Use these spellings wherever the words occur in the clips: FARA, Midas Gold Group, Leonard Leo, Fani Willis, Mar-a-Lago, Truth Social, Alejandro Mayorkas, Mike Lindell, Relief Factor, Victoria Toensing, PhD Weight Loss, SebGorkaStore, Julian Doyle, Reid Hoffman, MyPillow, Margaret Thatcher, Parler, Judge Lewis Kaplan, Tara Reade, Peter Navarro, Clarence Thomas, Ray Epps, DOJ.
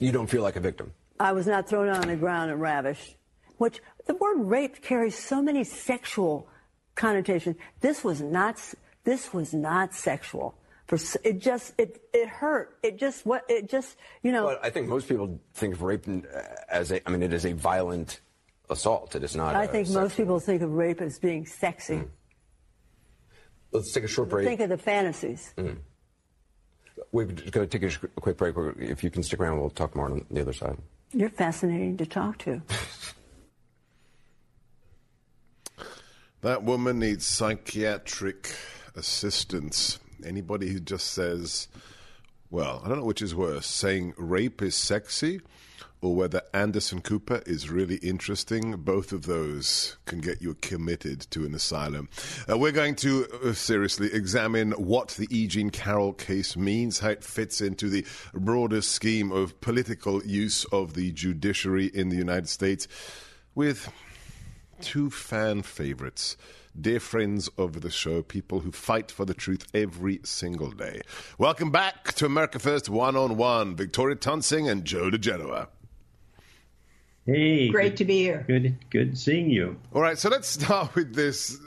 You don't feel like a victim. I was not thrown on the ground and ravished, which the word rape carries so many sexual connotations. This was not sexual. It just hurt. It just. Well, I think most people think of rape as a, I mean, it is a violent assault. It is not. I think most people think of rape as being sexy. Mm. Let's take a short break. Think of the fantasies. Mm. We're going to take a quick break. If you can stick around, we'll talk more on the other side. You're fascinating to talk to. That woman needs psychiatric assistance. Anybody who just says, well, I don't know which is worse, saying rape is sexy or whether Anderson Cooper is really interesting, both of those can get you committed to an asylum. We're going to seriously examine what the E. Jean Carroll case means, how it fits into the broader scheme of political use of the judiciary in the United States with two fan favorites. Dear friends of the show, people who fight for the truth every single day. Welcome back to America First One-on-One. Victoria Toensing and Joe DiGenova. Hey. Great to be here. Good seeing you. All right, so let's start with this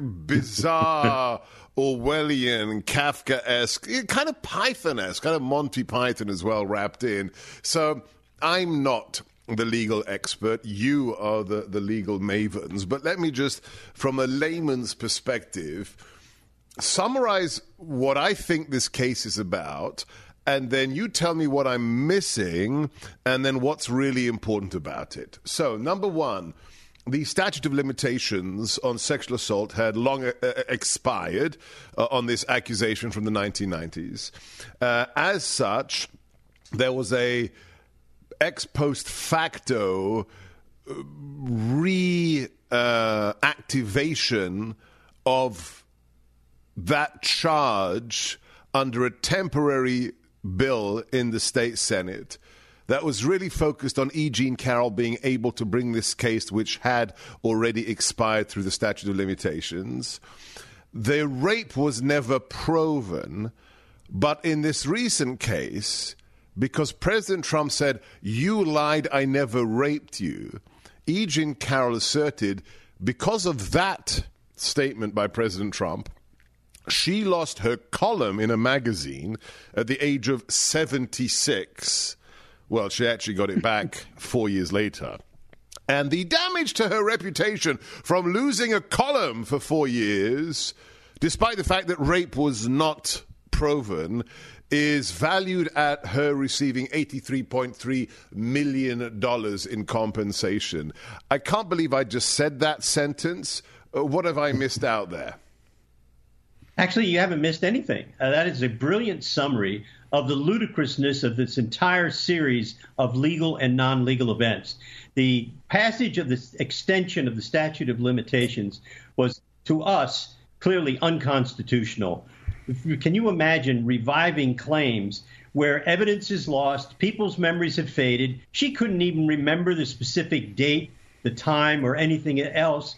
bizarre Orwellian, Kafkaesque, kind of Python-esque, kind of Monty Python as well wrapped in. So I'm not the legal expert. You are the legal mavens. But let me just, from a layman's perspective, summarize what I think this case is about, and then you tell me what I'm missing, and then what's really important about it. So, number one, the statute of limitations on sexual assault had long expired on this accusation from the 1990s. As such, there was a ex post facto reactivation of that charge under a temporary bill in the state Senate that was really focused on E. Jean Carroll being able to bring this case, which had already expired through the statute of limitations. The rape was never proven, but in this recent case, because President Trump said, you lied, I never raped you, E. Jean Carroll asserted, because of that statement by President Trump, she lost her column in a magazine at the age of 76. Well, she actually got it back 4 years later. And the damage to her reputation from losing a column for 4 years, despite the fact that rape was not proven, is valued at her receiving $83.3 million in compensation. I can't believe I just said that sentence. What have I missed out there? Actually, you haven't missed anything. That is a brilliant summary of the ludicrousness of this entire series of legal and non-legal events. The passage of this extension of the statute of limitations was, to us, clearly unconstitutional. Can you imagine reviving claims where evidence is lost, people's memories have faded? She couldn't even remember the specific date, the time, or anything else.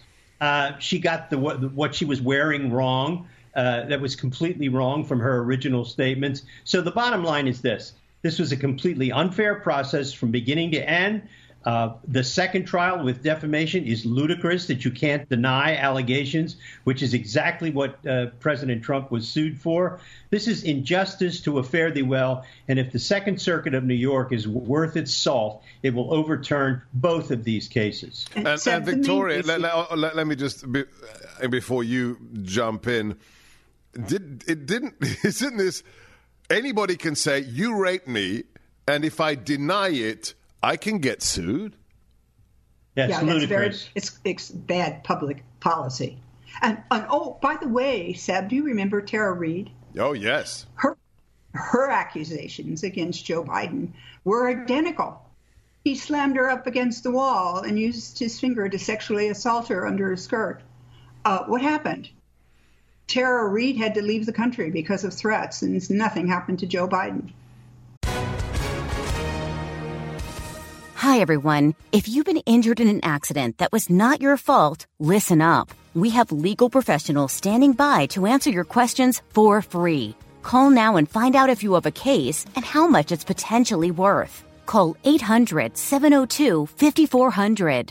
She got what she was wearing wrong. That was completely wrong from her original statements. So the bottom line is this. This was a completely unfair process from beginning to end. The second trial with defamation is ludicrous, that you can't deny allegations, which is exactly what President Trump was sued for. This is injustice to a fare thee well, and if the Second Circuit of New York is worth its salt, it will overturn both of these cases. And Victoria, let me just, before you jump in, isn't this, anybody can say, you raped me, and if I deny it, I can get sued? Yeah, that's very, it's bad public policy. And by the way, Seb, do you remember Tara Reade? Oh, yes. Her her accusations against Joe Biden were identical. He slammed her up against the wall and used his finger to sexually assault her under her skirt. What happened? Tara Reade had to leave the country because of threats, and nothing happened to Joe Biden. Hi, everyone. If you've been injured in an accident that was not your fault, listen up. We have legal professionals standing by to answer your questions for free. Call now and find out if you have a case and how much it's potentially worth. Call 800-702-5400.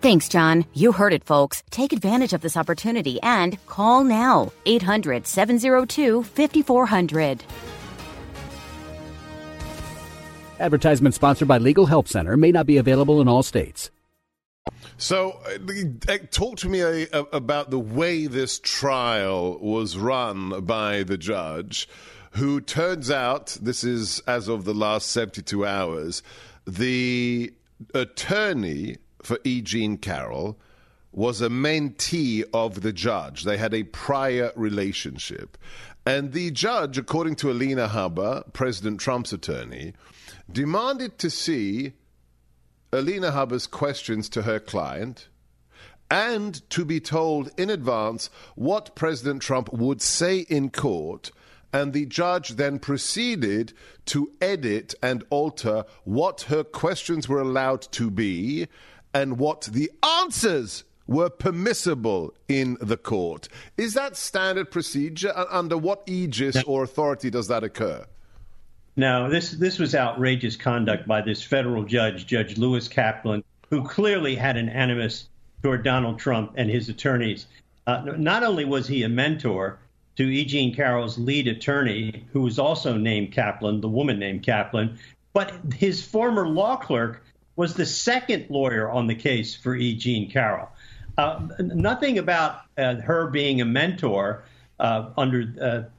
Thanks, John. You heard it, folks. Take advantage of this opportunity and call now. 800-702-5400. Advertisement sponsored by Legal Help Center. May not be available in all states. So talk to me about the way this trial was run by the judge, who turns out, this is as of the last 72 hours, the attorney for E. Jean Carroll was a mentee of the judge. They had a prior relationship. And the judge, according to Alina Habba, President Trump's attorney, demanded to see Alina Habba's questions to her client and to be told in advance what President Trump would say in court. And the judge then proceeded to edit and alter what her questions were allowed to be and what the answers were permissible in the court. Is that standard procedure? Under what aegis or authority does that occur? No, this was outrageous conduct by this federal judge, Judge Lewis Kaplan, who clearly had an animus toward Donald Trump and his attorneys. Not only was he a mentor to E. Jean Carroll's lead attorney, who was also named Kaplan, the woman named Kaplan, but his former law clerk was the second lawyer on the case for E. Jean Carroll. Nothing about her being a mentor that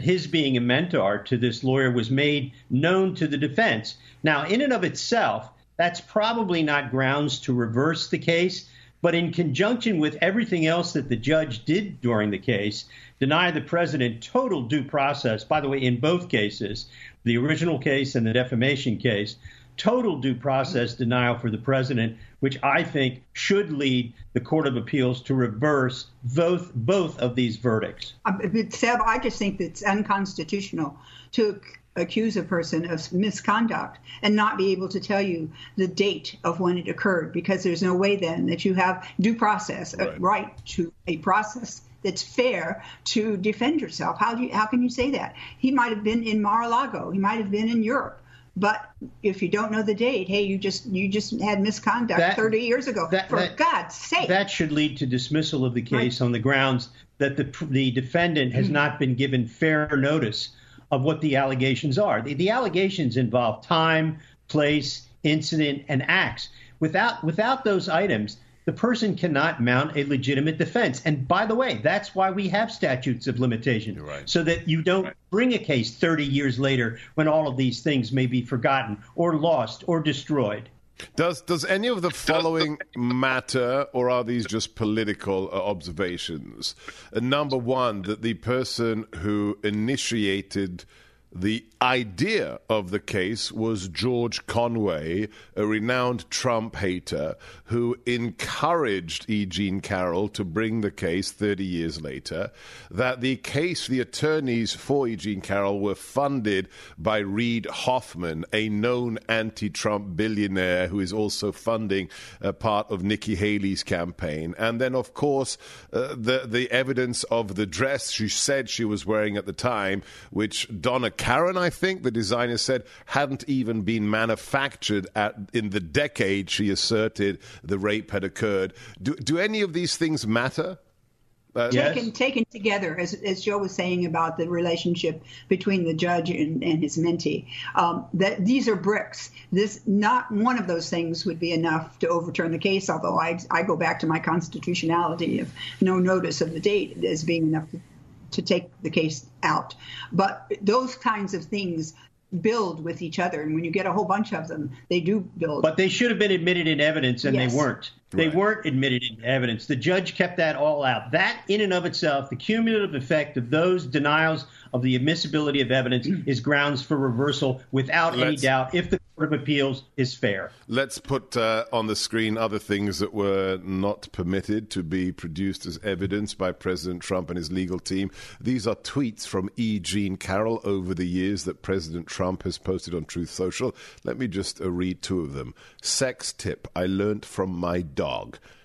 his being a mentor to this lawyer was made known to the defense. Now, in and of itself, that's probably not grounds to reverse the case, but in conjunction with everything else that the judge did during the case, deny the president total due process, by the way, in both cases, the original case and the defamation case, total due process denial for the president, which I think should lead the Court of Appeals to reverse both of these verdicts. Seb, I just think it's unconstitutional to accuse a person of misconduct and not be able to tell you the date of when it occurred, because there's no way then that you have due process, right, a right to a process that's fair to defend yourself. How can you say that? He might have been in Mar-a-Lago. He might have been in Europe. But if you don't know the date, hey, you just had misconduct 30 years ago. For God's sake. That should lead to dismissal of the case on the grounds that the defendant has not been given fair notice of what the allegations are. The allegations involve time, place, incident, and acts. Without those items, the person cannot mount a legitimate defense. And by the way, that's why we have statutes of limitation, right, so that you don't bring a case 30 years later when all of these things may be forgotten or lost or destroyed. Does any of the following matter, or are these just political observations? Number one, that the person who initiated the idea of the case was George Conway, a renowned Trump hater who encouraged E. Jean Carroll to bring the case 30 years later, that the case, the attorneys for E. Jean Carroll were funded by Reid Hoffman, a known anti-Trump billionaire who is also funding a part of Nikki Haley's campaign. And then, of course, the evidence of the dress she said she was wearing at the time, which Donna Karan, I think, the designer said, hadn't even been manufactured in the decade she asserted the rape had occurred. Do any of these things matter? Taken together, as Joe was saying about the relationship between the judge and his mentee, that these are bricks. This, not one of those things would be enough to overturn the case, although I go back to my constitutionality of no notice of the date as being enough to take the case out. But those kinds of things build with each other, and when you get a whole bunch of them, they do build. But they should have been admitted in evidence, and yes, they weren't. Right. They weren't admitted in evidence. The judge kept that all out. That in and of itself, the cumulative effect of those denials of the admissibility of evidence is grounds for reversal without any doubt if the Court of Appeals is fair. Let's put on the screen other things that were not permitted to be produced as evidence by President Trump and his legal team. These are tweets from E. Jean Carroll over the years that President Trump has posted on Truth Social. Let me just read two of them. Sex tip I learned from my dog.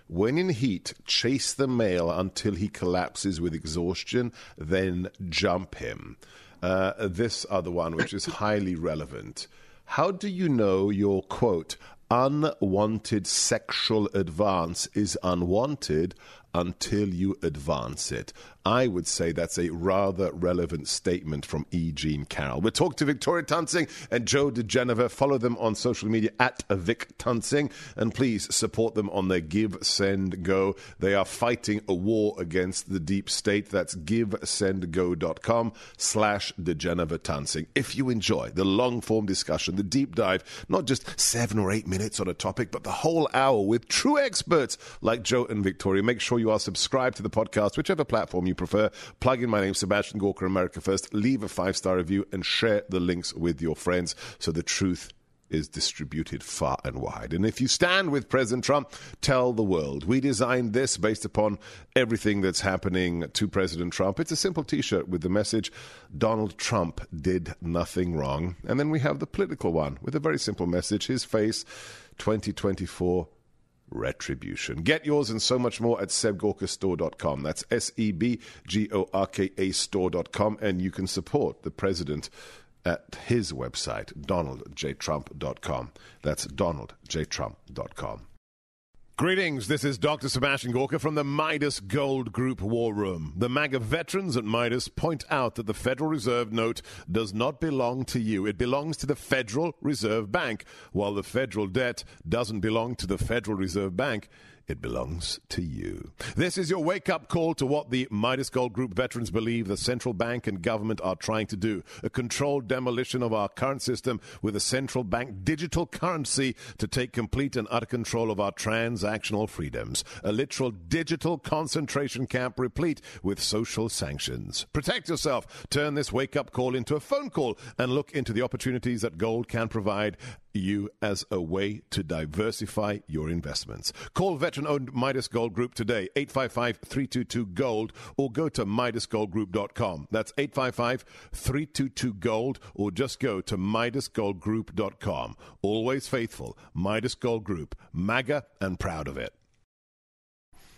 When in heat, chase the male until he collapses with exhaustion, then jump him. This other one, which is highly relevant. How do you know your, quote, unwanted sexual advance is unwanted until you advance it? I would say that's a rather relevant statement from E. Jean Carroll. We'll talk to Victoria Toensing and Joe DiGenova. Follow them on social media at Vic Toensing, and please support them on their Give, Send, Go. They are fighting a war against the deep state. That's GiveSendGo.com/DiGenova Toensing. If you enjoy the long-form discussion, the deep dive, not just 7 or 8 minutes on a topic, but the whole hour with true experts like Joe and Victoria, make sure you are subscribed to the podcast, whichever platform you prefer. Plug in my name, Sebastian Gorka, America First. Leave a 5-star review and share the links with your friends so the truth is distributed far and wide. And if you stand with President Trump, tell the world. We designed this based upon everything that's happening to President Trump. It's a simple T-shirt with the message, Donald Trump did nothing wrong. And then we have the political one with a very simple message, his face, 2024 retribution. Get yours and so much more at sebgorkastore.com. That's SebGorka store.com. And you can support the president at his website, DonaldJTrump.com. That's DonaldJTrump.com. Greetings, this is Dr. Sebastian Gorka from the Midas Gold Group War Room. The MAGA veterans at Midas point out that the Federal Reserve note does not belong to you. It belongs to the Federal Reserve Bank. While the federal debt doesn't belong to the Federal Reserve Bank, it belongs to you. This is your wake-up call to what the Midas Gold Group veterans believe the central bank and government are trying to do, a controlled demolition of our current system with a central bank digital currency to take complete and utter control of our transactional freedoms, a literal digital concentration camp replete with social sanctions. Protect yourself. Turn this wake-up call into a phone call and look into the opportunities that gold can provide you as a way to diversify your investments. Call veteran-owned Midas Gold Group today, 855-322-GOLD, or go to MidasGoldGroup.com. That's 855-322-GOLD, or just go to MidasGoldGroup.com. Always faithful, Midas Gold Group, MAGA, and proud of it.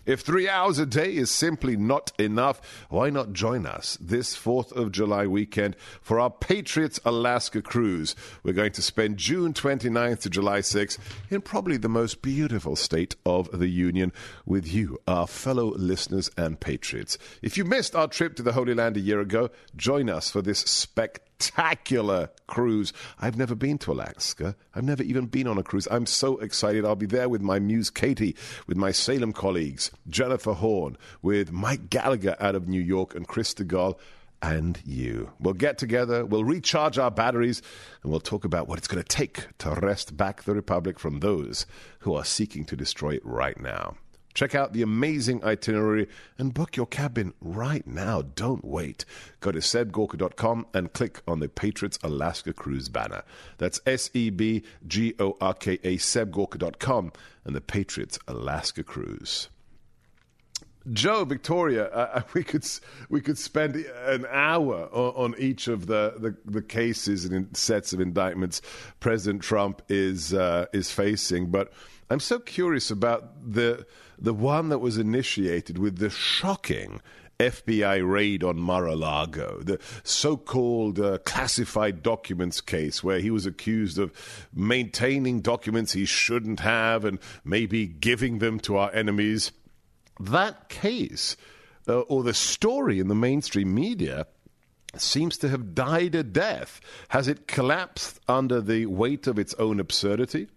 If 3 hours a day is simply not enough, why not join us this 4th of July weekend for our Patriots Alaska Cruise? We're going to spend June 29th to July 6th in probably the most beautiful state of the Union with you, our fellow listeners and patriots. If you missed our trip to the Holy Land a year ago, join us for this spectacular cruise. I've never been to Alaska. I've never even been on a cruise. I'm so excited. I'll be there with my muse Katie, with my Salem colleagues, Jennifer Horn, with Mike Gallagher out of New York, and Chris DeGaulle, and you. We'll get together, we'll recharge our batteries, and we'll talk about what it's going to take to wrest back the Republic from those who are seeking to destroy it right now. Check out the amazing itinerary and book your cabin right now. Don't wait. Go to sebgorka.com and click on the Patriots Alaska Cruise banner. That's SebGorka, sebgorka.com, and the Patriots Alaska Cruise. Joe, Victoria, we could spend an hour on each of the cases and sets of indictments President Trump is facing, but I'm so curious about the one that was initiated with the shocking FBI raid on Mar-a-Lago, the so-called classified documents case where he was accused of maintaining documents he shouldn't have and maybe giving them to our enemies. That case or the story in the mainstream media seems to have died a death. Has it collapsed under the weight of its own absurdity?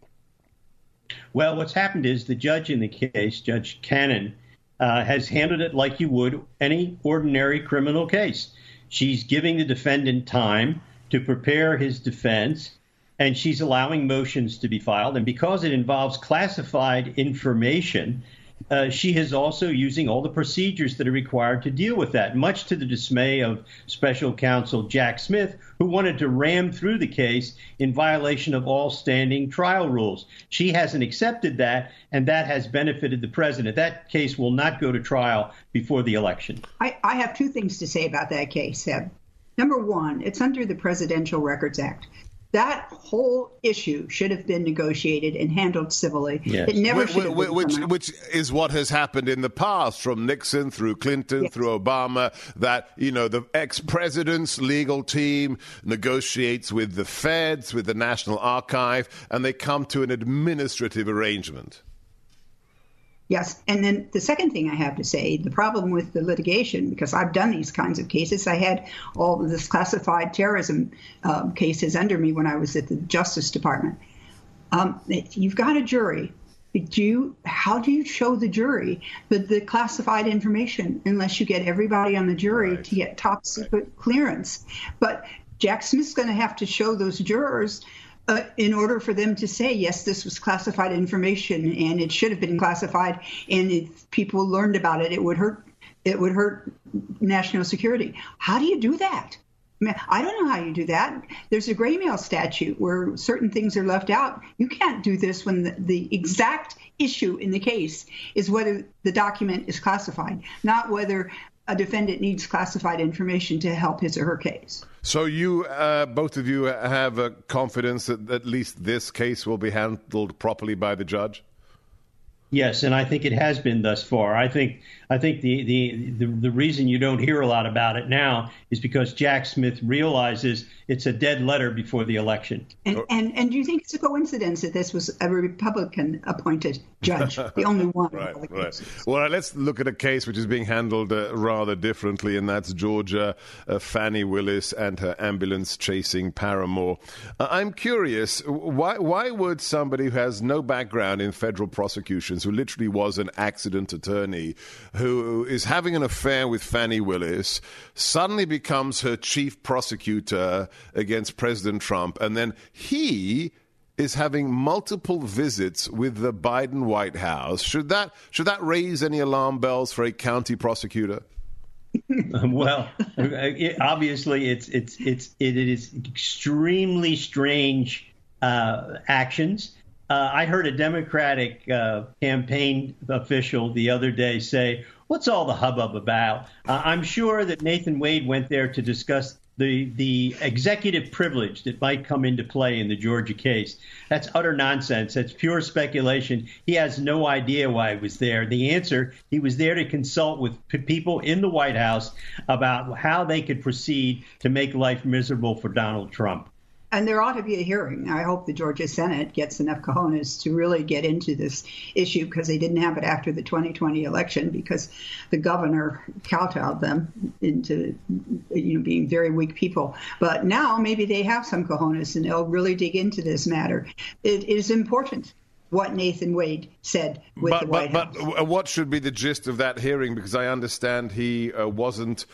Well, what's happened is the judge in the case, Judge Cannon, has handled it like you would any ordinary criminal case. She's giving the defendant time to prepare his defense, and she's allowing motions to be filed. And because it involves classified information, she is also using all the procedures that are required to deal with that, much to the dismay of special counsel Jack Smith, who wanted to ram through the case in violation of all standing trial rules. She hasn't accepted that, and that has benefited the president. That case will not go to trial before the election. I have two things to say about that case, Seb. Number one, it's under the Presidential Records Act. That whole issue should have been negotiated and handled civilly. Yes. It never should have been which is what has happened in the past, from Nixon through Clinton, yes, through Obama, that, you know, the ex-president's legal team negotiates with the feds, with the National Archive, and they come to an administrative arrangement. Yes. And then the second thing I have to say, the problem with the litigation, because I've done these kinds of cases, I had all of this classified terrorism cases under me when I was at the Justice Department. You've got a jury. How do you show the jury the classified information unless you get everybody on the jury to get top secret clearance? But Jack Smith's going to have to show those jurors in order for them to say, yes, this was classified information and it should have been classified, and if people learned about it, it would hurt national security. How do you do that? I mean, I don't know how you do that. There's a graymail statute where certain things are left out. You can't do this when the exact issue in the case is whether the document is classified, not whether a defendant needs classified information to help his or her case. So you, both of you, have confidence that at least this case will be handled properly by the judge? Yes, and I think it has been thus far. I think the reason you don't hear a lot about it now is because Jack Smith realizes it's a dead letter before the election. And do you think it's a coincidence that this was a Republican-appointed judge, the only one? Right. Well, let's look at a case which is being handled rather differently, and that's Georgia, Fani Willis and her ambulance-chasing paramour. I'm curious, why would somebody who has no background in federal prosecutions, who literally was an accident attorney, who is having an affair with Fani Willis, suddenly becomes her chief prosecutor against President Trump, and then he is having multiple visits with the Biden White House? Should that raise any alarm bells for a county prosecutor? Well, obviously, it is extremely strange actions. I heard a Democratic campaign official the other day say, "What's all the hubbub about?" I'm sure that Nathan Wade went there to discuss the executive privilege that might come into play in the Georgia case. That's utter nonsense. That's pure speculation. He has no idea why he was there. The answer, he was there to consult with people in the White House about how they could proceed to make life miserable for Donald Trump. And there ought to be a hearing. I hope the Georgia Senate gets enough cojones to really get into this issue, because they didn't have it after the 2020 election because the governor kowtowed them into, you know, being very weak people. But now maybe they have some cojones and they'll really dig into this matter. It is important what Nathan Wade said with the White House. But what should be the gist of that hearing? Because I understand he wasn't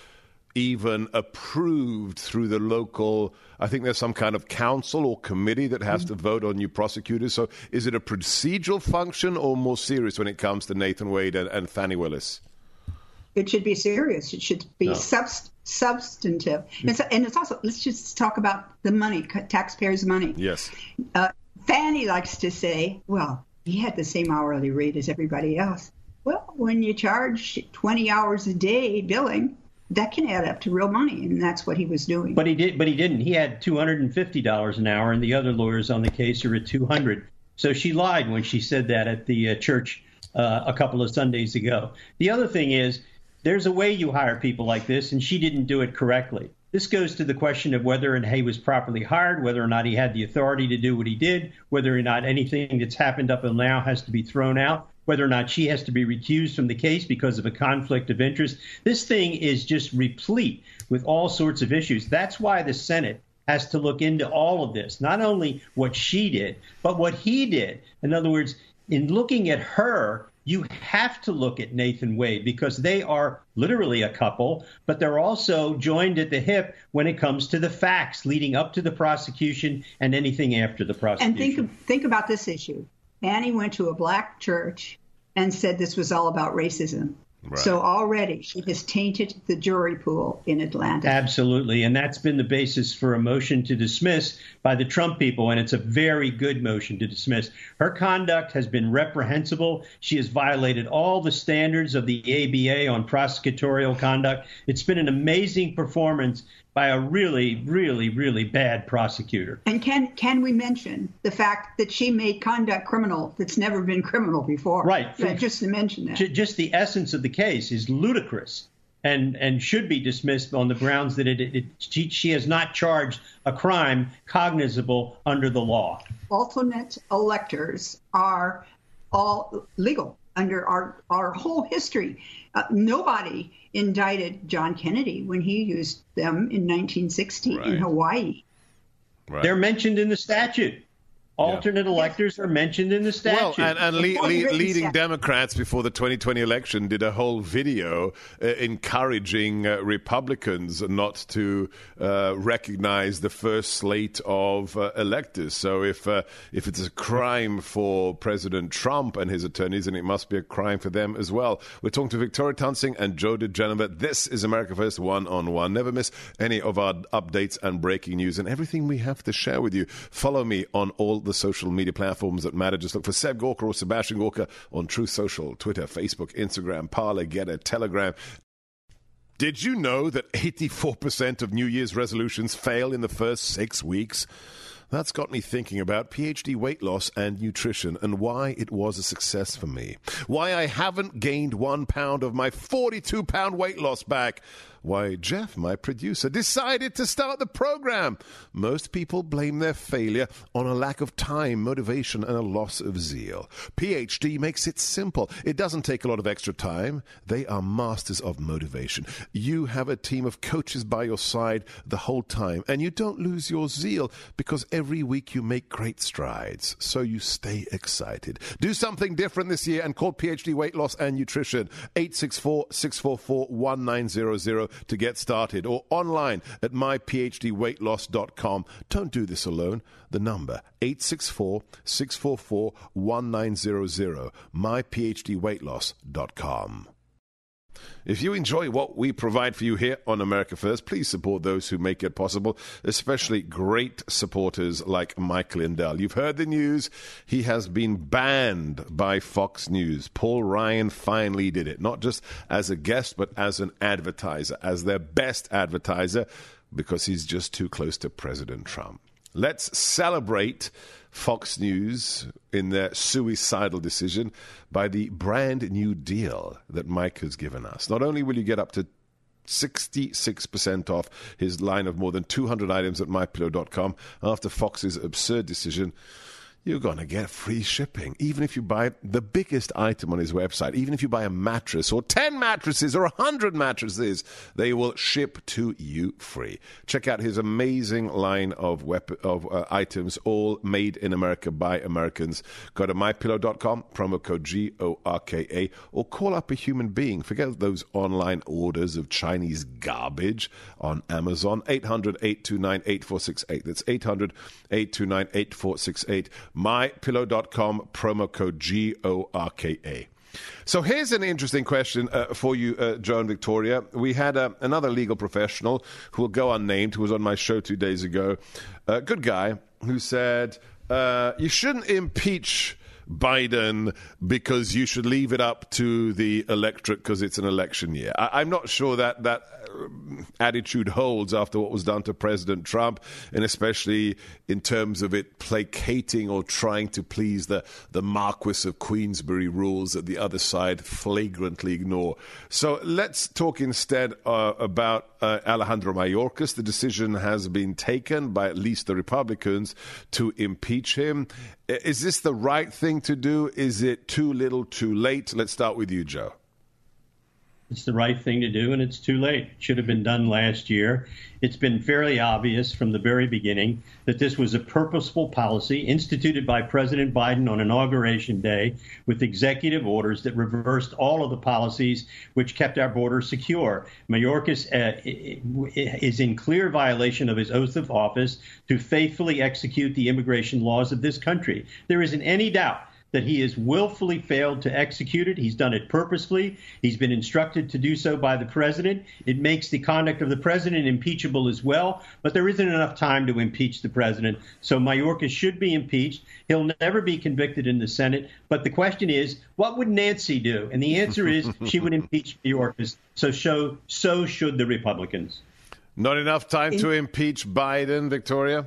even approved through the local, I think there's some kind of council or committee that has to vote on new prosecutors. So is it a procedural function or more serious when it comes to Nathan Wade and Fani Willis? It should be serious. It should be substantive. And it's also, let's just talk about the money, taxpayers' money. Yes. Fani likes to say, well, he had the same hourly rate as everybody else. Well, when you charge 20 hours a day billing, that can add up to real money, and that's what he was doing. But he didn't. He had $250 an hour, and the other lawyers on the case are at $200. So she lied when she said that at the church a couple of Sundays ago. The other thing is, there's a way you hire people like this, and she didn't do it correctly. This goes to the question of whether and he was properly hired, whether or not he had the authority to do what he did, whether or not anything that's happened up until now has to be thrown out. whether or not she has to be recused from the case because of a conflict of interest. This thing is just replete with all sorts of issues. That's why the Senate has to look into all of this, not only what she did, but what he did. In other words, in looking at her, you have to look at Nathan Wade because they are literally a couple, but they're also joined at the hip when it comes to the facts leading up to the prosecution and anything after the prosecution. And think about this issue. Annie went to a black church and said this was all about racism. Right. So already she has tainted the jury pool in Atlanta. Absolutely. And that's been the basis for a motion to dismiss by the Trump people. And it's a very good motion to dismiss. Her conduct has been reprehensible. She has violated all the standards of the ABA on prosecutorial conduct. It's been an amazing performance by a really, really, really bad prosecutor. And can we mention the fact that she made conduct criminal that's never been criminal before? Right. Just to mention that. Just the essence of the case is ludicrous and should be dismissed on the grounds that she has not charged a crime cognizable under the law. Alternate electors are all legal under our whole history. Nobody indicted John Kennedy when he used them in 1960 in Hawaii. Right. They're mentioned in the statute. Alternate electors are mentioned in the statute. Well, and leading Democrats before the 2020 election did a whole video encouraging Republicans not to recognize the first slate of electors. So if it's a crime for President Trump and his attorneys, then it must be a crime for them as well. We're talking to Victoria Toensing and Joe DiGenova. This is America First One-on-One. Never miss any of our updates and breaking news and everything we have to share with you. Follow me on all the social media platforms that matter. Just look for Seb Gorka or Sebastian Gorka on Truth Social, Twitter, Facebook, Instagram, Parler, Getter, Telegram. Did you know that 84% of New Year's resolutions fail in the first 6 weeks? That's got me thinking about PhD Weight Loss and Nutrition and why it was a success for me. Why I haven't gained 1 pound of my 42-pound weight loss back. Why Jeff, my producer, decided to start the program. Most people blame their failure on a lack of time, motivation, and a loss of zeal. PhD makes it simple. It doesn't take a lot of extra time. They are masters of motivation. You have a team of coaches by your side the whole time, and you don't lose your zeal because every week you make great strides, so you stay excited. Do something different this year and call PhD Weight Loss and Nutrition 864-644-1900. To get started, or online at myphdweightloss.com. Don't do this alone. The number 864-644-1900, myphdweightloss.com. If you enjoy what we provide for you here on America First, please support those who make it possible, especially great supporters like Mike Lindell. You've heard the news. He has been banned by Fox News. Paul Ryan finally did it, not just as a guest, but as an advertiser, as their best advertiser, because he's just too close to President Trump. Let's celebrate Fox News in their suicidal decision by the brand new deal that Mike has given us. Not only will you get up to 66% off his line of more than 200 items at MyPillow.com after Fox's absurd decision, you're going to get free shipping. Even if you buy the biggest item on his website, even if you buy a mattress or 10 mattresses or 100 mattresses, they will ship to you free. Check out his amazing line of items, all made in America by Americans. Go to MyPillow.com, promo code GORKA, or call up a human being. Forget those online orders of Chinese garbage on Amazon. 800-829-8468. That's 800-829-8468. MyPillow.com, promo code GORKA. So here's an interesting question for you, Joe and Victoria. We had another legal professional who will go unnamed, who was on my show 2 days ago, a good guy, who said, you shouldn't impeach Biden because you should leave it up to the electorate because it's an election year. I'm not sure that attitude holds after what was done to President Trump, and especially in terms of it placating or trying to please the Marquis of Queensbury rules that the other side flagrantly ignore. So let's talk instead about Alejandro Mayorkas. The decision has been taken by at least the Republicans to impeach him. Is this the right thing to do? Is it too little, too late? Let's start with you, Joe. It's the right thing to do, and it's too late. It should have been done last year. It's been fairly obvious from the very beginning that this was a purposeful policy instituted by President Biden on Inauguration Day with executive orders that reversed all of the policies which kept our border secure. Mayorkas is in clear violation of his oath of office to faithfully execute the immigration laws of this country. There isn't any doubt that he has willfully failed to execute it. He's done it purposely. He's been instructed to do so by the president. It makes the conduct of the president impeachable as well, but there isn't enough time to impeach the president. So Mayorkas should be impeached. He'll never be convicted in the Senate. But the question is, what would Nancy do? And the answer is she would impeach Mayorkas. So should the Republicans. Not enough time to impeach Biden, Victoria?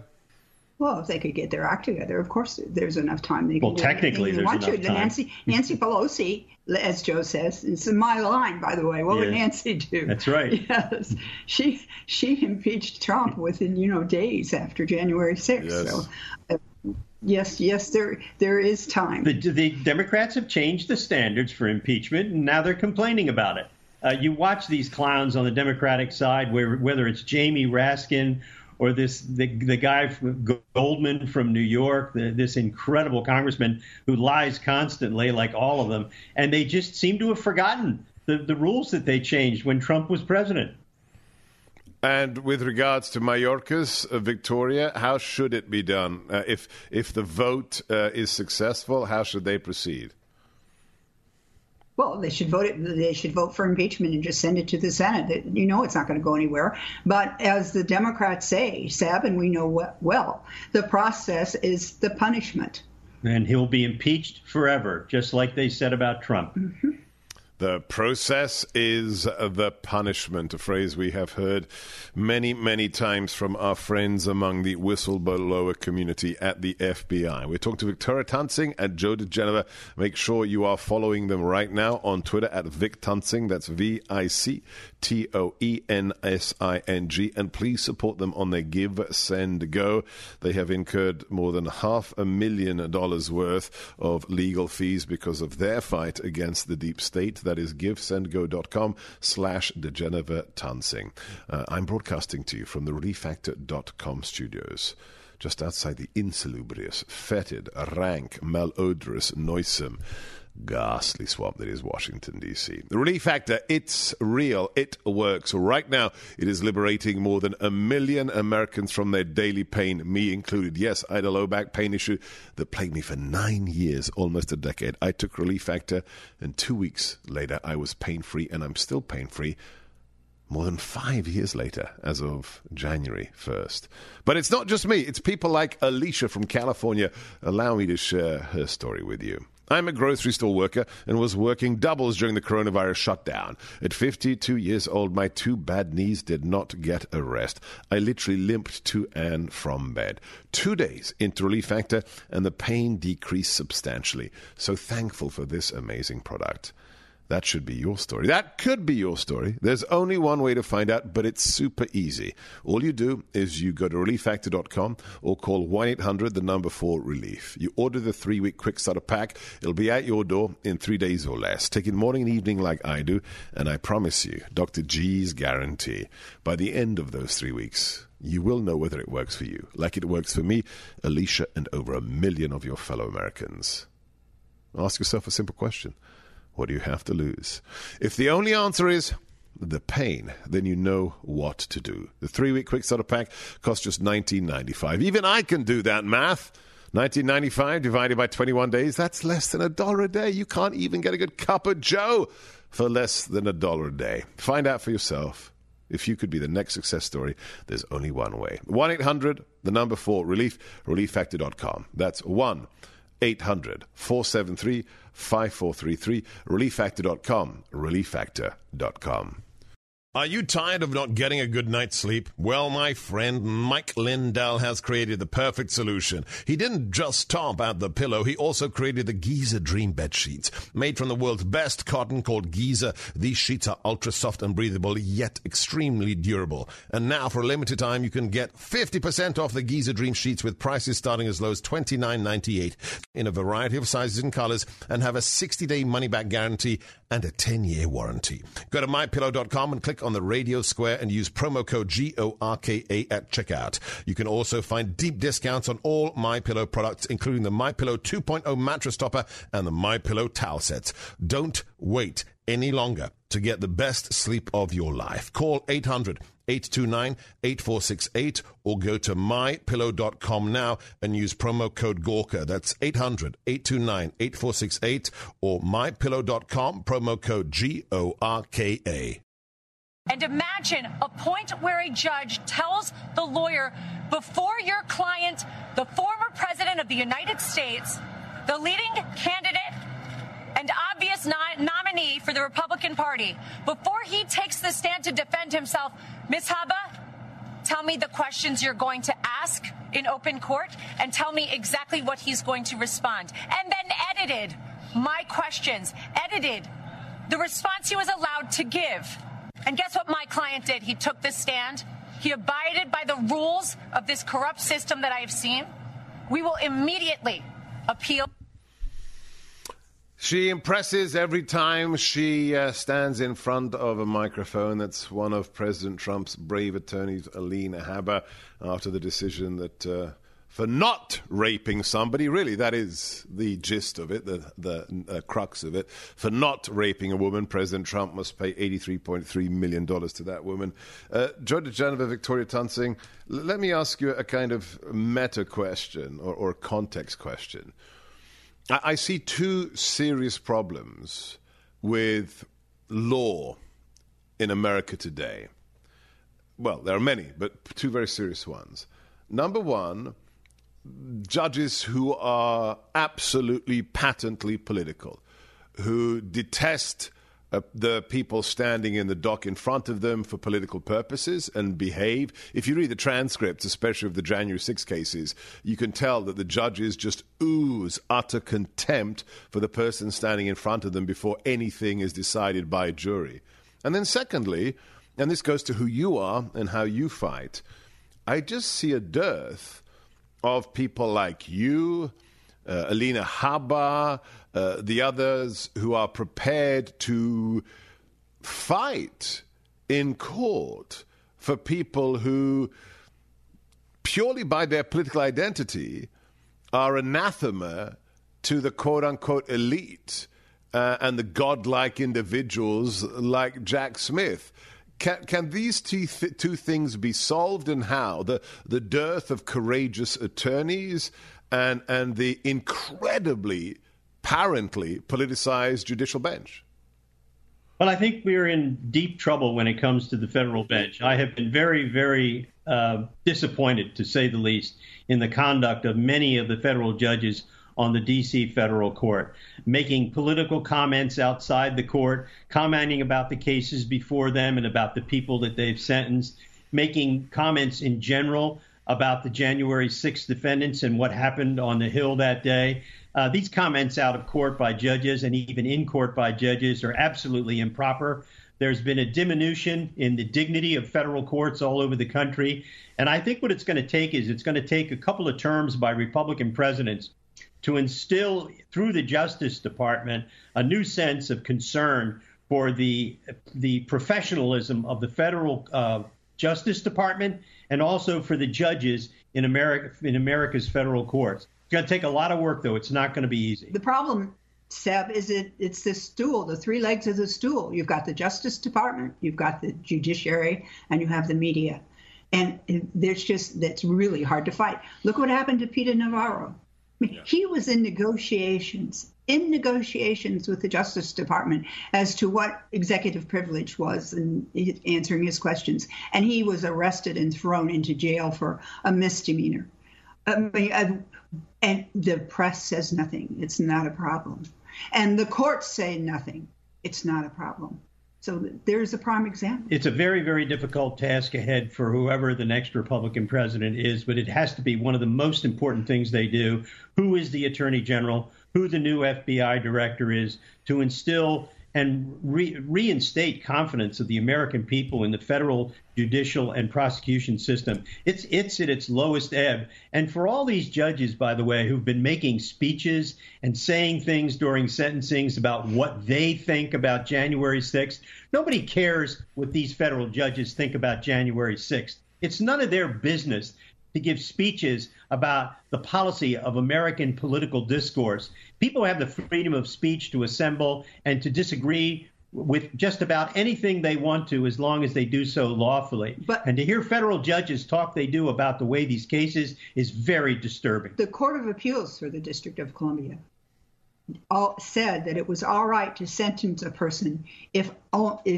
Well, if they could get their act together, of course, there's enough time. They well, technically, there's enough time. Nancy Pelosi, as Joe says, it's in my line, by the way. What would Nancy do? That's right. Yes, she impeached Trump within days after January 6th. Yes. So, yes, there is time. The Democrats have changed the standards for impeachment, and now they're complaining about it. You watch these clowns on the Democratic side, whether it's Jamie Raskin or the guy Goldman from New York, this incredible congressman who lies constantly, like all of them, and they just seem to have forgotten the rules that they changed when Trump was president. And with regards to Mayorkas, Victoria, how should it be done? If the vote is successful, how should they proceed? Well, they should vote for impeachment and just send it to the Senate. It's not going to go anywhere. But as the Democrats say, Seb, and we know well, the process is the punishment. And he'll be impeached forever, just like they said about Trump. Mm-hmm. The process is the punishment, a phrase we have heard many, many times from our friends among the whistleblower community at the FBI. We're talking to Victoria Toensing and Joe DiGenova. Make sure you are following them right now on Twitter at Vic Toensing. That's VicToensing. And please support them on their Give, Send, Go. They have incurred more than $500,000 worth of legal fees because of their fight against the deep state. That is GiveSendGo.com/DiGenova Toensing. I'm broadcasting to you from the ReliefFactor.com studios, just outside the insalubrious, fetid, rank, malodorous, noisome, ghastly swamp that is Washington, D.C. The Relief Factor, it's real, it works. Right now, it is liberating more than 1 million Americans from their daily pain, me included. Yes, I had a low back pain issue that plagued me for 9 years, almost a decade. I took Relief Factor, and 2 weeks later, I was pain-free, and I'm still pain-free more than 5 years later, as of January 1st. But it's not just me. It's people like Alicia from California. Allow me to share her story with you. I'm a grocery store worker and was working doubles during the coronavirus shutdown. At 52 years old, my two bad knees did not get a rest. I literally limped to and from bed. 2 days into Relief Factor, and the pain decreased substantially. So thankful for this amazing product. That should be your story. That could be your story. There's only one way to find out, but it's super easy. All you do is you go to relieffactor.com or call 1-800, the number for relief. You order the 3-week quick starter pack. It'll be at your door in 3 days or less. Take it morning and evening like I do, and I promise you, Dr. G's guarantee, by the end of those 3 weeks, you will know whether it works for you, like it works for me, Alicia, and over 1 million of your fellow Americans. Ask yourself a simple question. What do you have to lose? If the only answer is the pain, then you know what to do. The 3-week quick starter pack costs just $19.95. Even I can do that math. $19.95 divided by 21 days, that's less than $1 a day. You can't even get a good cup of Joe for less than $1 a day. Find out for yourself. If you could be the next success story, there's only one way. 1-800, the number for relief, relieffactor.com. That's 1-800-473-5433, relieffactor.com, relieffactor.com. Are you tired of not getting a good night's sleep? Well, my friend, Mike Lindell has created the perfect solution. He didn't just top out the pillow. He also created the Giza Dream Bed Sheets. Made from the world's best cotton called Giza, these sheets are ultra soft and breathable, yet extremely durable. And now, for a limited time, you can get 50% off the Giza Dream Sheets with prices starting as low as $29.98 in a variety of sizes and colors, and have a 60-day money-back guarantee and a 10-year warranty. Go to MyPillow.com and click on the radio square and use promo code GORKA at checkout. You can also find deep discounts on all MyPillow products, including the MyPillow 2.0 mattress topper and the MyPillow towel sets. Don't wait any longer to get the best sleep of your life. Call 800-829-8468 or go to mypillow.com now and use promo code Gorka. That's 800-829-8468 or mypillow.com, promo code GORKA. And imagine a point where a judge tells the lawyer, before your client, the former president of the United States, the leading candidate and obvious nominee for the Republican Party, before he takes the stand to defend himself, Ms. Habba, tell me the questions you're going to ask in open court and tell me exactly what he's going to respond. And then edited my questions, edited the response he was allowed to give. And guess what my client did? He took the stand. He abided by the rules of this corrupt system that I have seen. We will immediately appeal. She impresses every time she stands in front of a microphone. That's one of President Trump's brave attorneys, Alina Habba, after the decision that for not raping somebody, really, that is the gist of it, the crux of it. For not raping a woman, President Trump must pay $83.3 million to that woman. Joe DiGenova, Victoria Toensing, let me ask you a kind of meta question or context question. I see two serious problems with law in America today. Well, there are many, but two very serious ones. Number one, judges who are absolutely patently political, who detest the people standing in the dock in front of them for political purposes and behave. If you read the transcripts, especially of the January 6 cases, you can tell that the judges just ooze utter contempt for the person standing in front of them before anything is decided by a jury. And then secondly, and this goes to who you are and how you fight, I just see a dearth of people like you, Alina Habba, the others who are prepared to fight in court for people who, purely by their political identity, are anathema to the quote-unquote elite and the godlike individuals like Jack Smith. Can these two things be solved, and how? The dearth of courageous attorneys and the incredibly, apparently, politicized judicial bench? Well, I think we're in deep trouble when it comes to the federal bench. I have been very, very disappointed, to say the least, in the conduct of many of the federal judges on the D.C. federal court, making political comments outside the court, commenting about the cases before them and about the people that they've sentenced, making comments in general about the January 6th defendants and what happened on the Hill that day. These comments out of court by judges and even in court by judges are absolutely improper. There's been a diminution in the dignity of federal courts all over the country. And I think what it's going to take is it's going to take a couple of terms by Republican presidents to instill through the Justice Department a new sense of concern for the professionalism of the federal Justice Department and also for the judges in America, in America's federal courts. It's going to take a lot of work, though. It's not going to be easy. The problem, Seb, is it's this stool, the three legs of the stool. You've got the Justice Department, you've got the judiciary, and you have the media. And there's just, that's really hard to fight. Look what happened to Peter Navarro. I mean, he was in negotiations with the Justice Department as to what executive privilege was in answering his questions. And he was arrested and thrown into jail for a misdemeanor. And the press says nothing. It's not a problem. And the courts say nothing. It's not a problem. So there's a prime example. It's a very, very difficult task ahead for whoever the next Republican president is, but it has to be one of the most important things they do. Who is the attorney general? Who the new FBI director is, to instill and reinstate confidence of the American people in the federal judicial and prosecution system. It's at its lowest ebb. And for all these judges, by the way, who've been making speeches and saying things during sentencings about what they think about January 6th, nobody cares what these federal judges think about January 6th. It's none of their business to give speeches about the policy of American political discourse. People have the freedom of speech to assemble and to disagree with just about anything they want to, as long as they do so lawfully. And to hear federal judges talk they do about the way these cases is very disturbing. The Court of Appeals for the District of Columbia said that it was all right to sentence a person if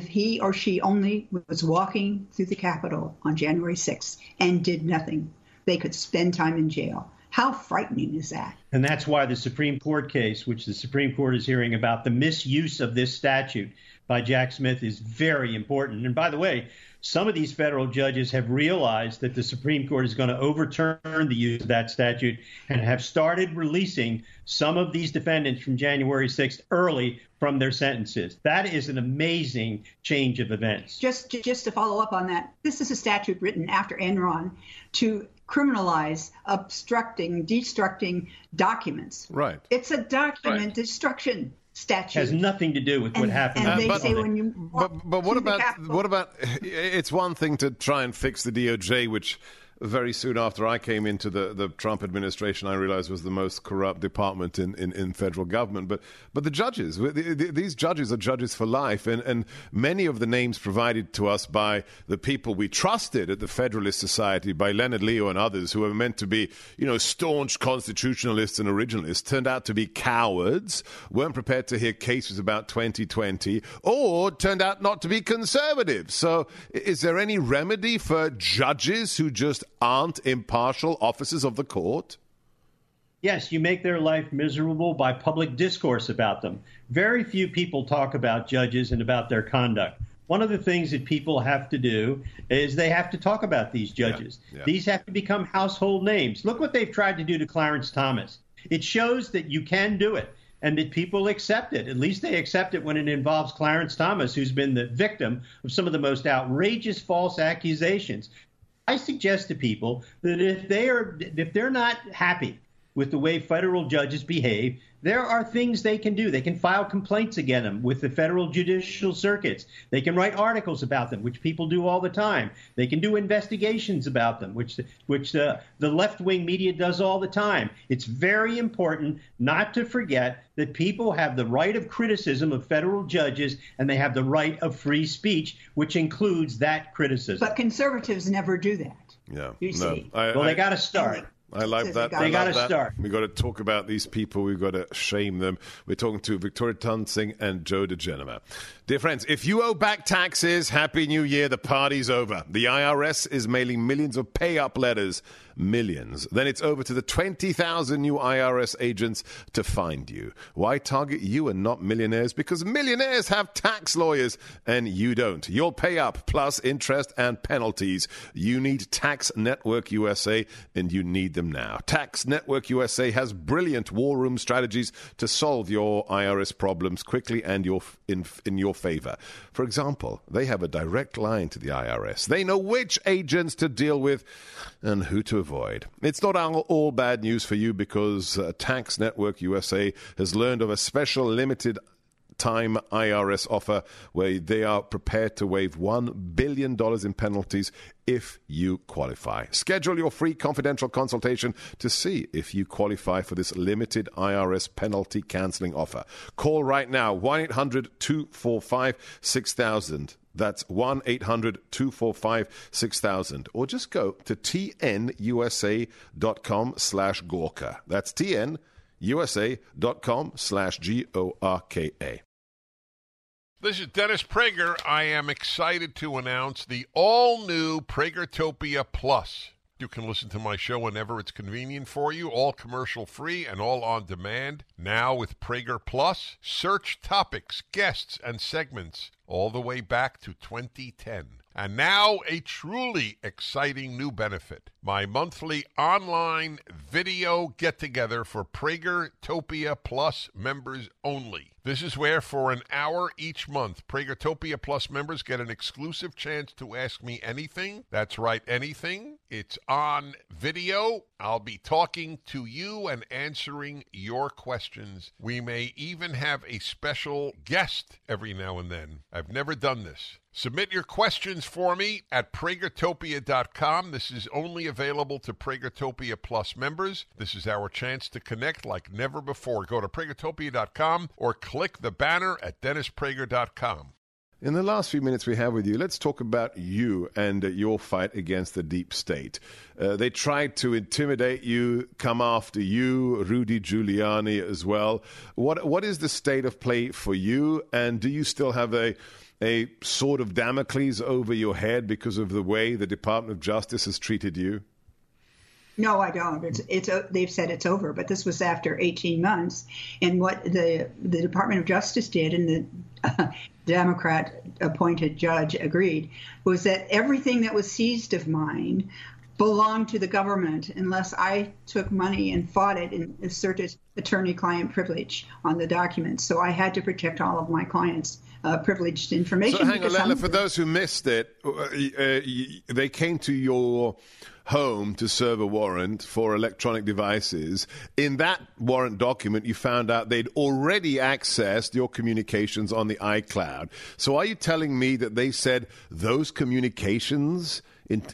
he or she only was walking through the Capitol on January 6th and did nothing. They could spend time in jail. How frightening is that? And that's why the Supreme Court case, which the Supreme Court is hearing about, the misuse of this statute by Jack Smith, is very important. And by the way, some of these federal judges have realized that the Supreme Court is going to overturn the use of that statute and have started releasing some of these defendants from January 6th early from their sentences. That is an amazing change of events. Just to follow up on that, this is a statute written after Enron to criminalize obstructing, destructing documents. Right. It's a document destruction statute. Has nothing to do with what happened. And they say when you but what about? It's one thing to try and fix the DOJ, which very soon after I came into the Trump administration, I realized was the most corrupt department in federal government. But the judges, these judges are judges for life. And many of the names provided to us by the people we trusted at the Federalist Society, by Leonard Leo and others, who were meant to be, staunch constitutionalists and originalists, turned out to be cowards, weren't prepared to hear cases about 2020, or turned out not to be conservative. So is there any remedy for judges who just aren't impartial officers of the court? Yes, you make their life miserable by public discourse about them. Very few people talk about judges and about their conduct. One of the things that people have to do is they have to talk about these judges. Yeah. These have to become household names. Look what they've tried to do to Clarence Thomas. It shows that you can do it and that people accept it. At least they accept it when it involves Clarence Thomas, who's been the victim of some of the most outrageous false accusations. I suggest to people that if they're not happy with the way federal judges behave, there are things they can do. They can file complaints against them with the federal judicial circuits. They can write articles about them, which people do all the time. They can do investigations about them, which the left-wing media does all the time. It's very important not to forget that people have the right of criticism of federal judges, and they have the right of free speech, which includes that criticism. But conservatives never do that. Yeah. You see? No, they got to start. I like that. They got to start. We've got to talk about these people. We've got to shame them. We're talking to Victoria Toensing and Joe DiGenova. Dear friends, if you owe back taxes, Happy New Year. The party's over. The IRS is mailing millions of pay-up letters. Millions. Then it's over to the 20,000 new IRS agents to find you. Why target you and not millionaires? Because millionaires have tax lawyers and you don't. You'll pay up, plus interest and penalties. You need Tax Network USA, and you need them now. Tax Network USA has brilliant war room strategies to solve your IRS problems quickly and in your favor. For example, they have a direct line to the IRS. They know which agents to deal with and who to avoid. It's not all bad news for you, because Tax Network USA has learned of a special limited time IRS offer where they are prepared to waive $1 billion in penalties if you qualify. Schedule your free confidential consultation to see if you qualify for this limited IRS penalty canceling offer. Call right now, 1-800-245-6000. That's 1-800-245-6000. Or just go to tnusa.com/Gorka. That's tnusa.com/GORKA. This is Dennis Prager. I am excited to announce the all-new Pragertopia Plus. You can listen to my show whenever it's convenient for you, all commercial-free and all on demand. Now with Prager Plus, search topics, guests, and segments all the way back to 2010. And now a truly exciting new benefit, my monthly online video get-together for Pragertopia Plus members only. This is where for an hour each month, Pragertopia Plus members get an exclusive chance to ask me anything. That's right, anything. It's on video. I'll be talking to you and answering your questions. We may even have a special guest every now and then. I've never done this. Submit your questions for me at Pragertopia.com. This is only available to Pragertopia Plus members. This is our chance to connect like never before. Go to Pragertopia.com or click the banner at DennisPrager.com. In the last few minutes we have with you, let's talk about you and your fight against the deep state. They tried to intimidate you, come after you, Rudy Giuliani as well. What is the state of play for you, and do you still have a sword of Damocles over your head because of the way the Department of Justice has treated you? No, I don't. They've said it's over, but this was after 18 months. And what the Department of Justice did, and the Democrat-appointed judge agreed, was that everything that was seized of mine belonged to the government unless I took money and fought it and asserted attorney-client privilege on the documents. So I had to protect all of my clients' privileged information. So hang on, Lella, for those who missed it, they came to your home to serve a warrant for electronic devices. In that warrant document, you found out they'd already accessed your communications on the iCloud. So are you telling me that they said those communications,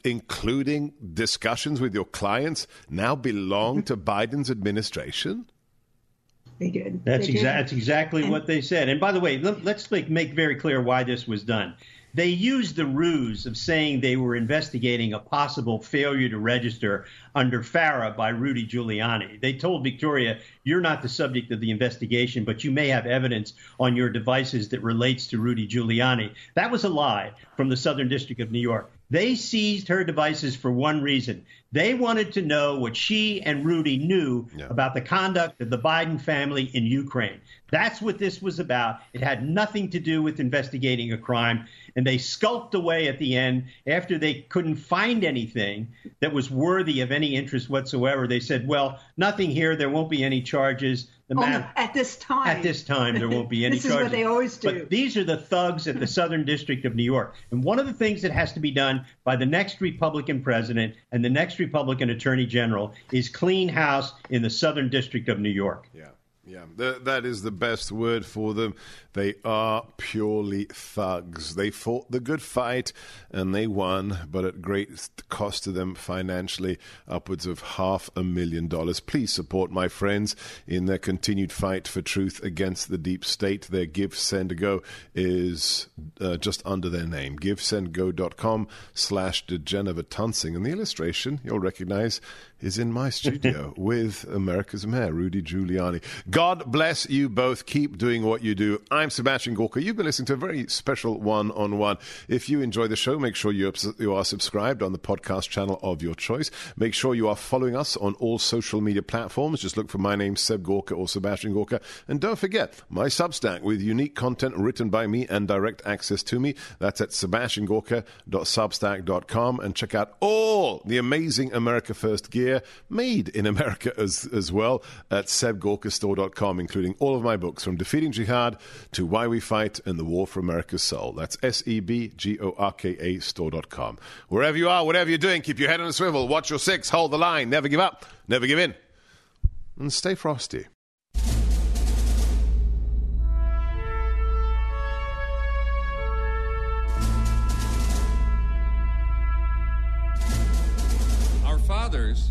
including discussions with your clients, now belong to Biden's administration? They did. That's exactly what they said. And by the way, let's make very clear why this was done. They used the ruse of saying they were investigating a possible failure to register under FARA by Rudy Giuliani. They told Victoria, you're not the subject of the investigation, but you may have evidence on your devices that relates to Rudy Giuliani. That was a lie from the Southern District of New York. They seized her devices for one reason. They wanted to know what she and Rudy knew about the conduct of the Biden family in Ukraine. That's what this was about. It had nothing to do with investigating a crime. And they skulked away at the end after they couldn't find anything that was worthy of any interest whatsoever. They said, well, nothing here. There won't be any charges. At this time, there won't be any charges. This is what they always do. But these are the thugs at the Southern District of New York. And one of the things that has to be done by the next Republican president and the next Republican attorney general is clean house in the Southern District of New York. Yeah, that is the best word for them. They are purely thugs. They fought the good fight, and they won, but at great cost to them financially, upwards of $500,000. Please support my friends in their continued fight for truth against the deep state. Their GiveSendGo is just under their name, GiveSendGo.com/DiGenova Toensing. And the illustration you'll recognize is in my studio with America's mayor, Rudy Giuliani. God bless you both. Keep doing what you do. I'm Sebastian Gorka. You've been listening to a very special one-on-one. If you enjoy the show, make sure you are subscribed on the podcast channel of your choice. Make sure you are following us on all social media platforms. Just look for my name, Seb Gorka or Sebastian Gorka. And don't forget, my Substack with unique content written by me and direct access to me. That's at sebastiangorka.substack.com. And check out all the amazing America First gear made in America as well at SebGorkaStore.com, including all of my books, from Defeating Jihad to Why We Fight and the War for America's Soul. That's SebGorka Store.com. Wherever you are, whatever you're doing, keep your head on a swivel, watch your six, hold the line, never give up, never give in, and stay frosty. Fathers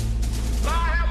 I have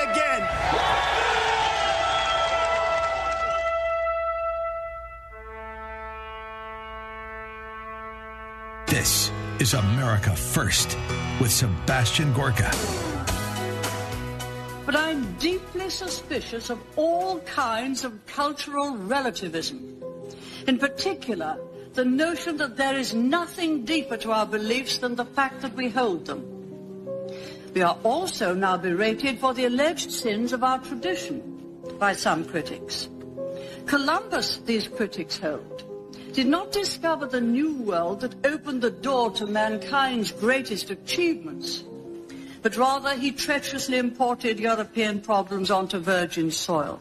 again. This is America First with Sebastian Gorka. But I'm deeply suspicious of all kinds of cultural relativism. In particular, the notion that there is nothing deeper to our beliefs than the fact that we hold them. We are also now berated for the alleged sins of our tradition by some critics. Columbus, these critics hold, did not discover the new world that opened the door to mankind's greatest achievements, but rather he treacherously imported European problems onto virgin soil.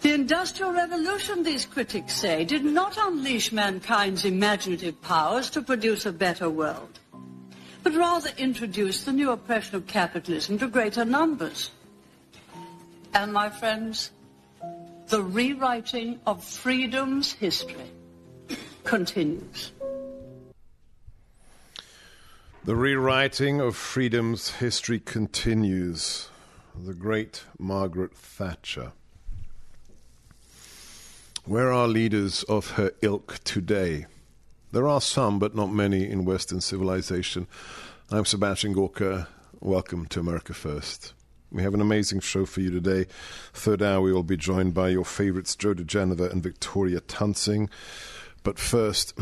The Industrial Revolution, these critics say, did not unleash mankind's imaginative powers to produce a better world, but rather introduced the new oppression of capitalism to greater numbers. And, my friends, the rewriting of freedom's history continues. The rewriting of freedom's history continues. The great Margaret Thatcher. Where are leaders of her ilk today? There are some, but not many, in Western civilization. I'm Sebastian Gorka. Welcome to America First. We have an amazing show for you today. Third hour, we will be joined by your favorites, Joe DiGenova and Victoria Toensing. But first,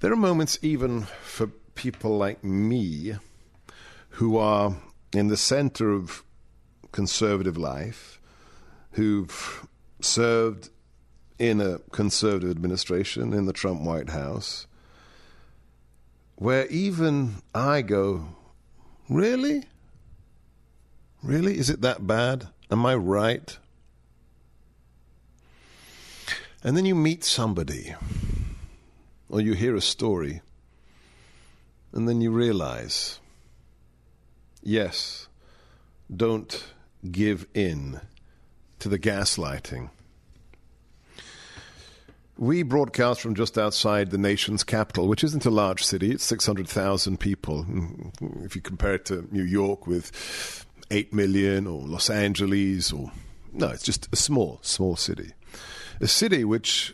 there are moments even for people like me who are in the center of conservative life, who've served in a conservative administration in the Trump White House, where even I go, really? Really? Is it that bad? Am I right? And then you meet somebody, or you hear a story, and then you realize, yes, don't give in to the gaslighting. We broadcast from just outside the nation's capital, which isn't a large city. It's 600,000 people. If you compare it to New York with 8 million or Los Angeles, or no, it's just a small city. A city which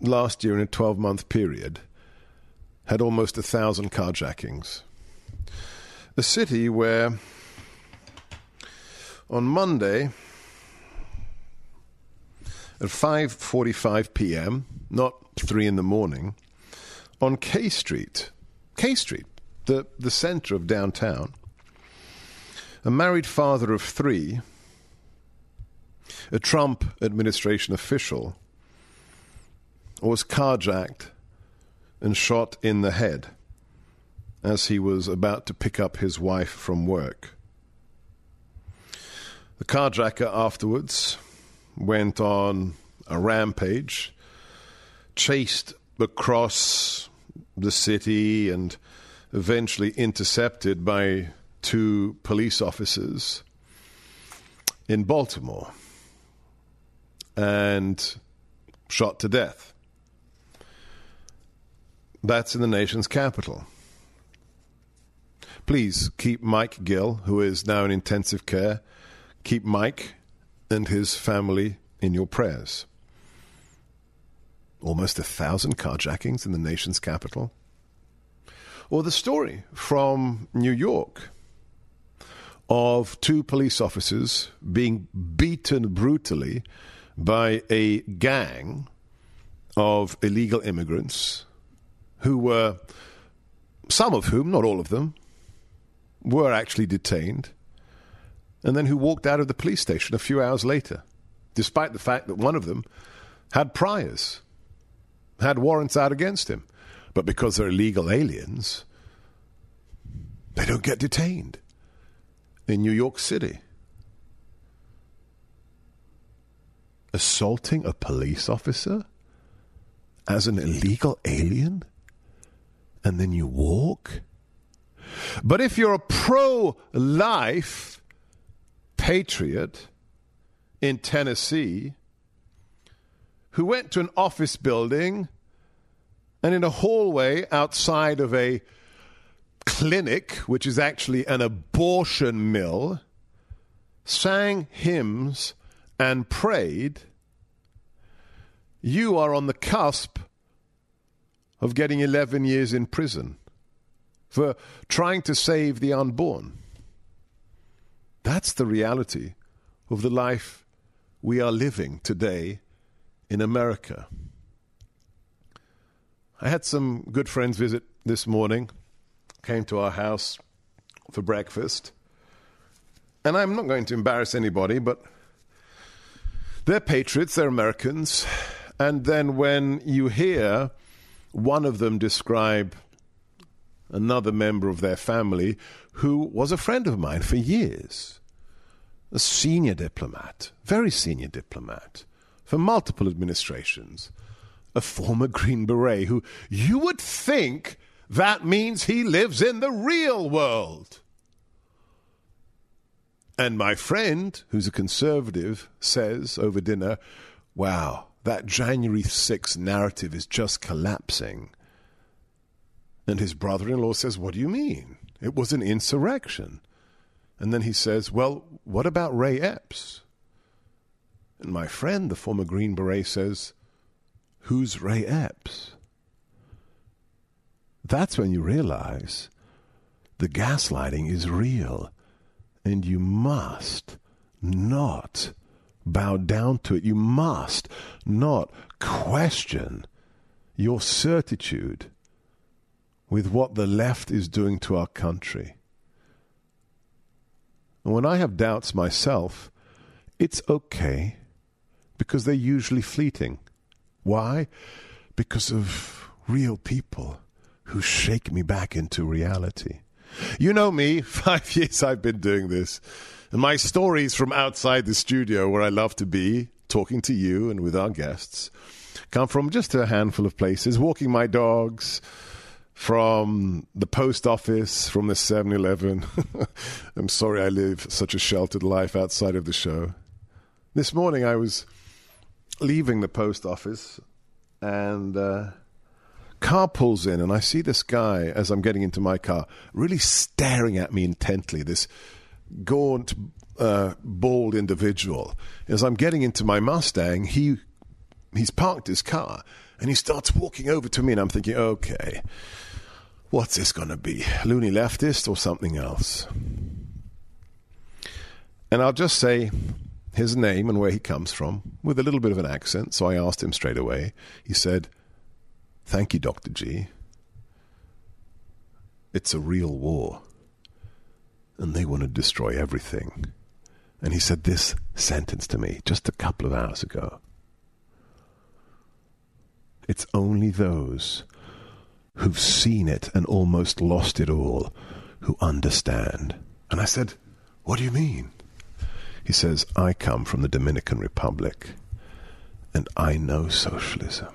last year in a 12-month period had almost 1,000 carjackings. A city where on Monday at 5:45 p.m., not 3 in the morning, on K Street, the center of downtown, a married father of 3, a Trump administration official, was carjacked and shot in the head as he was about to pick up his wife from work. The carjacker afterwards went on a rampage, chased across the city and eventually intercepted by 2 police officers in Baltimore and shot to death. That's in the nation's capital. Please keep Mike Gill, who is now in intensive care, keep Mike and his family in your prayers. Almost 1,000 carjackings in the nation's capital. Or the story from New York of 2 police officers being beaten brutally by a gang of illegal immigrants who were, some of whom, not all of them, were actually detained, and then who walked out of the police station a few hours later, despite the fact that one of them had priors, had warrants out against him. But because they're illegal aliens, they don't get detained. in New York City, assaulting a police officer as an illegal alien, and then you walk? But if you're a pro-life patriot in Tennessee who went to an office building and in a hallway outside of a clinic, which is actually an abortion mill, sang hymns and prayed, you are on the cusp of getting 11 years in prison for trying to save the unborn. That's the reality of the life we are living today in America. I had some good friends visit this morning, came to our house for breakfast, and I'm not going to embarrass anybody, but they're patriots, they're Americans, and then when you hear one of them describe another member of their family who was a friend of mine for years, a senior diplomat, very senior diplomat, for multiple administrations, a former Green Beret, who you would think that means he lives in the real world. And my friend, who's a conservative, says over dinner, wow, that January 6th narrative is just collapsing. And his brother-in-law says, what do you mean? It was an insurrection. And then he says, well, what about Ray Epps? And my friend, the former Green Beret, says, who's Ray Epps? That's when you realize the gaslighting is real, and you must not bow down to it. You must not question your certitude with what the left is doing to our country. And when I have doubts myself, it's okay, because they're usually fleeting. Why? Because of real people who shake me back into reality. You know me, 5 years I've been doing this. And my stories from outside the studio, where I love to be, talking to you and with our guests, come from just a handful of places, walking my dogs, from the post office, from the 7-Eleven. I'm sorry I live such a sheltered life outside of the show. This morning I was leaving the post office, and car pulls in, and I see this guy, as I'm getting into my car, really staring at me intently, this gaunt, bald individual. As I'm getting into my Mustang, he's parked his car, and he starts walking over to me, and I'm thinking, okay, what's this going to be? Loony leftist or something else? And I'll just say his name and where he comes from with a little bit of an accent, so I asked him straight away. He said, thank you, Dr. G. It's a real war, and they want to destroy everything. And he said this sentence to me just a couple of hours ago. It's only those who've seen it and almost lost it all who understand. And I said, what do you mean? He says, I come from the Dominican Republic, and I know socialism,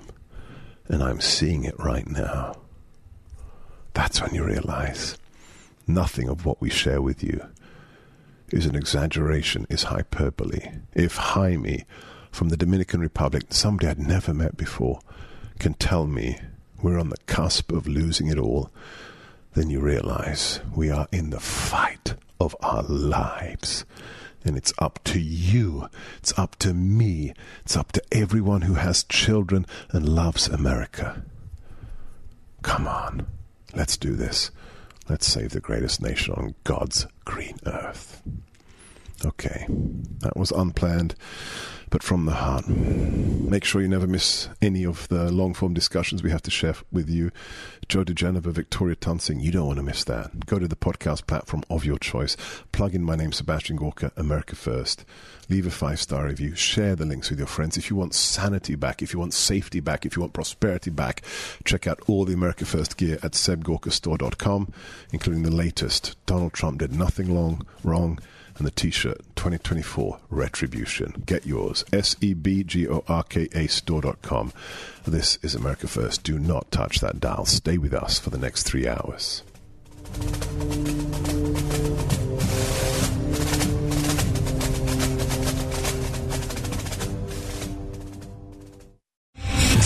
and I'm seeing it right now. That's when you realize nothing of what we share with you is an exaggeration, is hyperbole. If Jaime from the Dominican Republic, somebody I'd never met before, can tell me we're on the cusp of losing it all, then you realize we are in the fight of our lives. And it's up to you, it's up to me, it's up to everyone who has children and loves America. Come on, let's do this. Let's save the greatest nation on God's green earth. Okay, that was unplanned, but from the heart. Make sure you never miss any of the long-form discussions we have to share with you. Joe DiGenova, Victoria Toensing, you don't want to miss that. Go to the podcast platform of your choice. Plug in my name, Sebastian Gorka, America First. Leave a 5-star review. Share the links with your friends. If you want sanity back, if you want safety back, if you want prosperity back, check out all the America First gear at sebgorka.com, including the latest Donald Trump Did Nothing Wrong, and the T-shirt, 2024 Retribution. Get yours, sebgorka.com. This is America First. Do not touch that dial. Stay with us for the next 3 hours.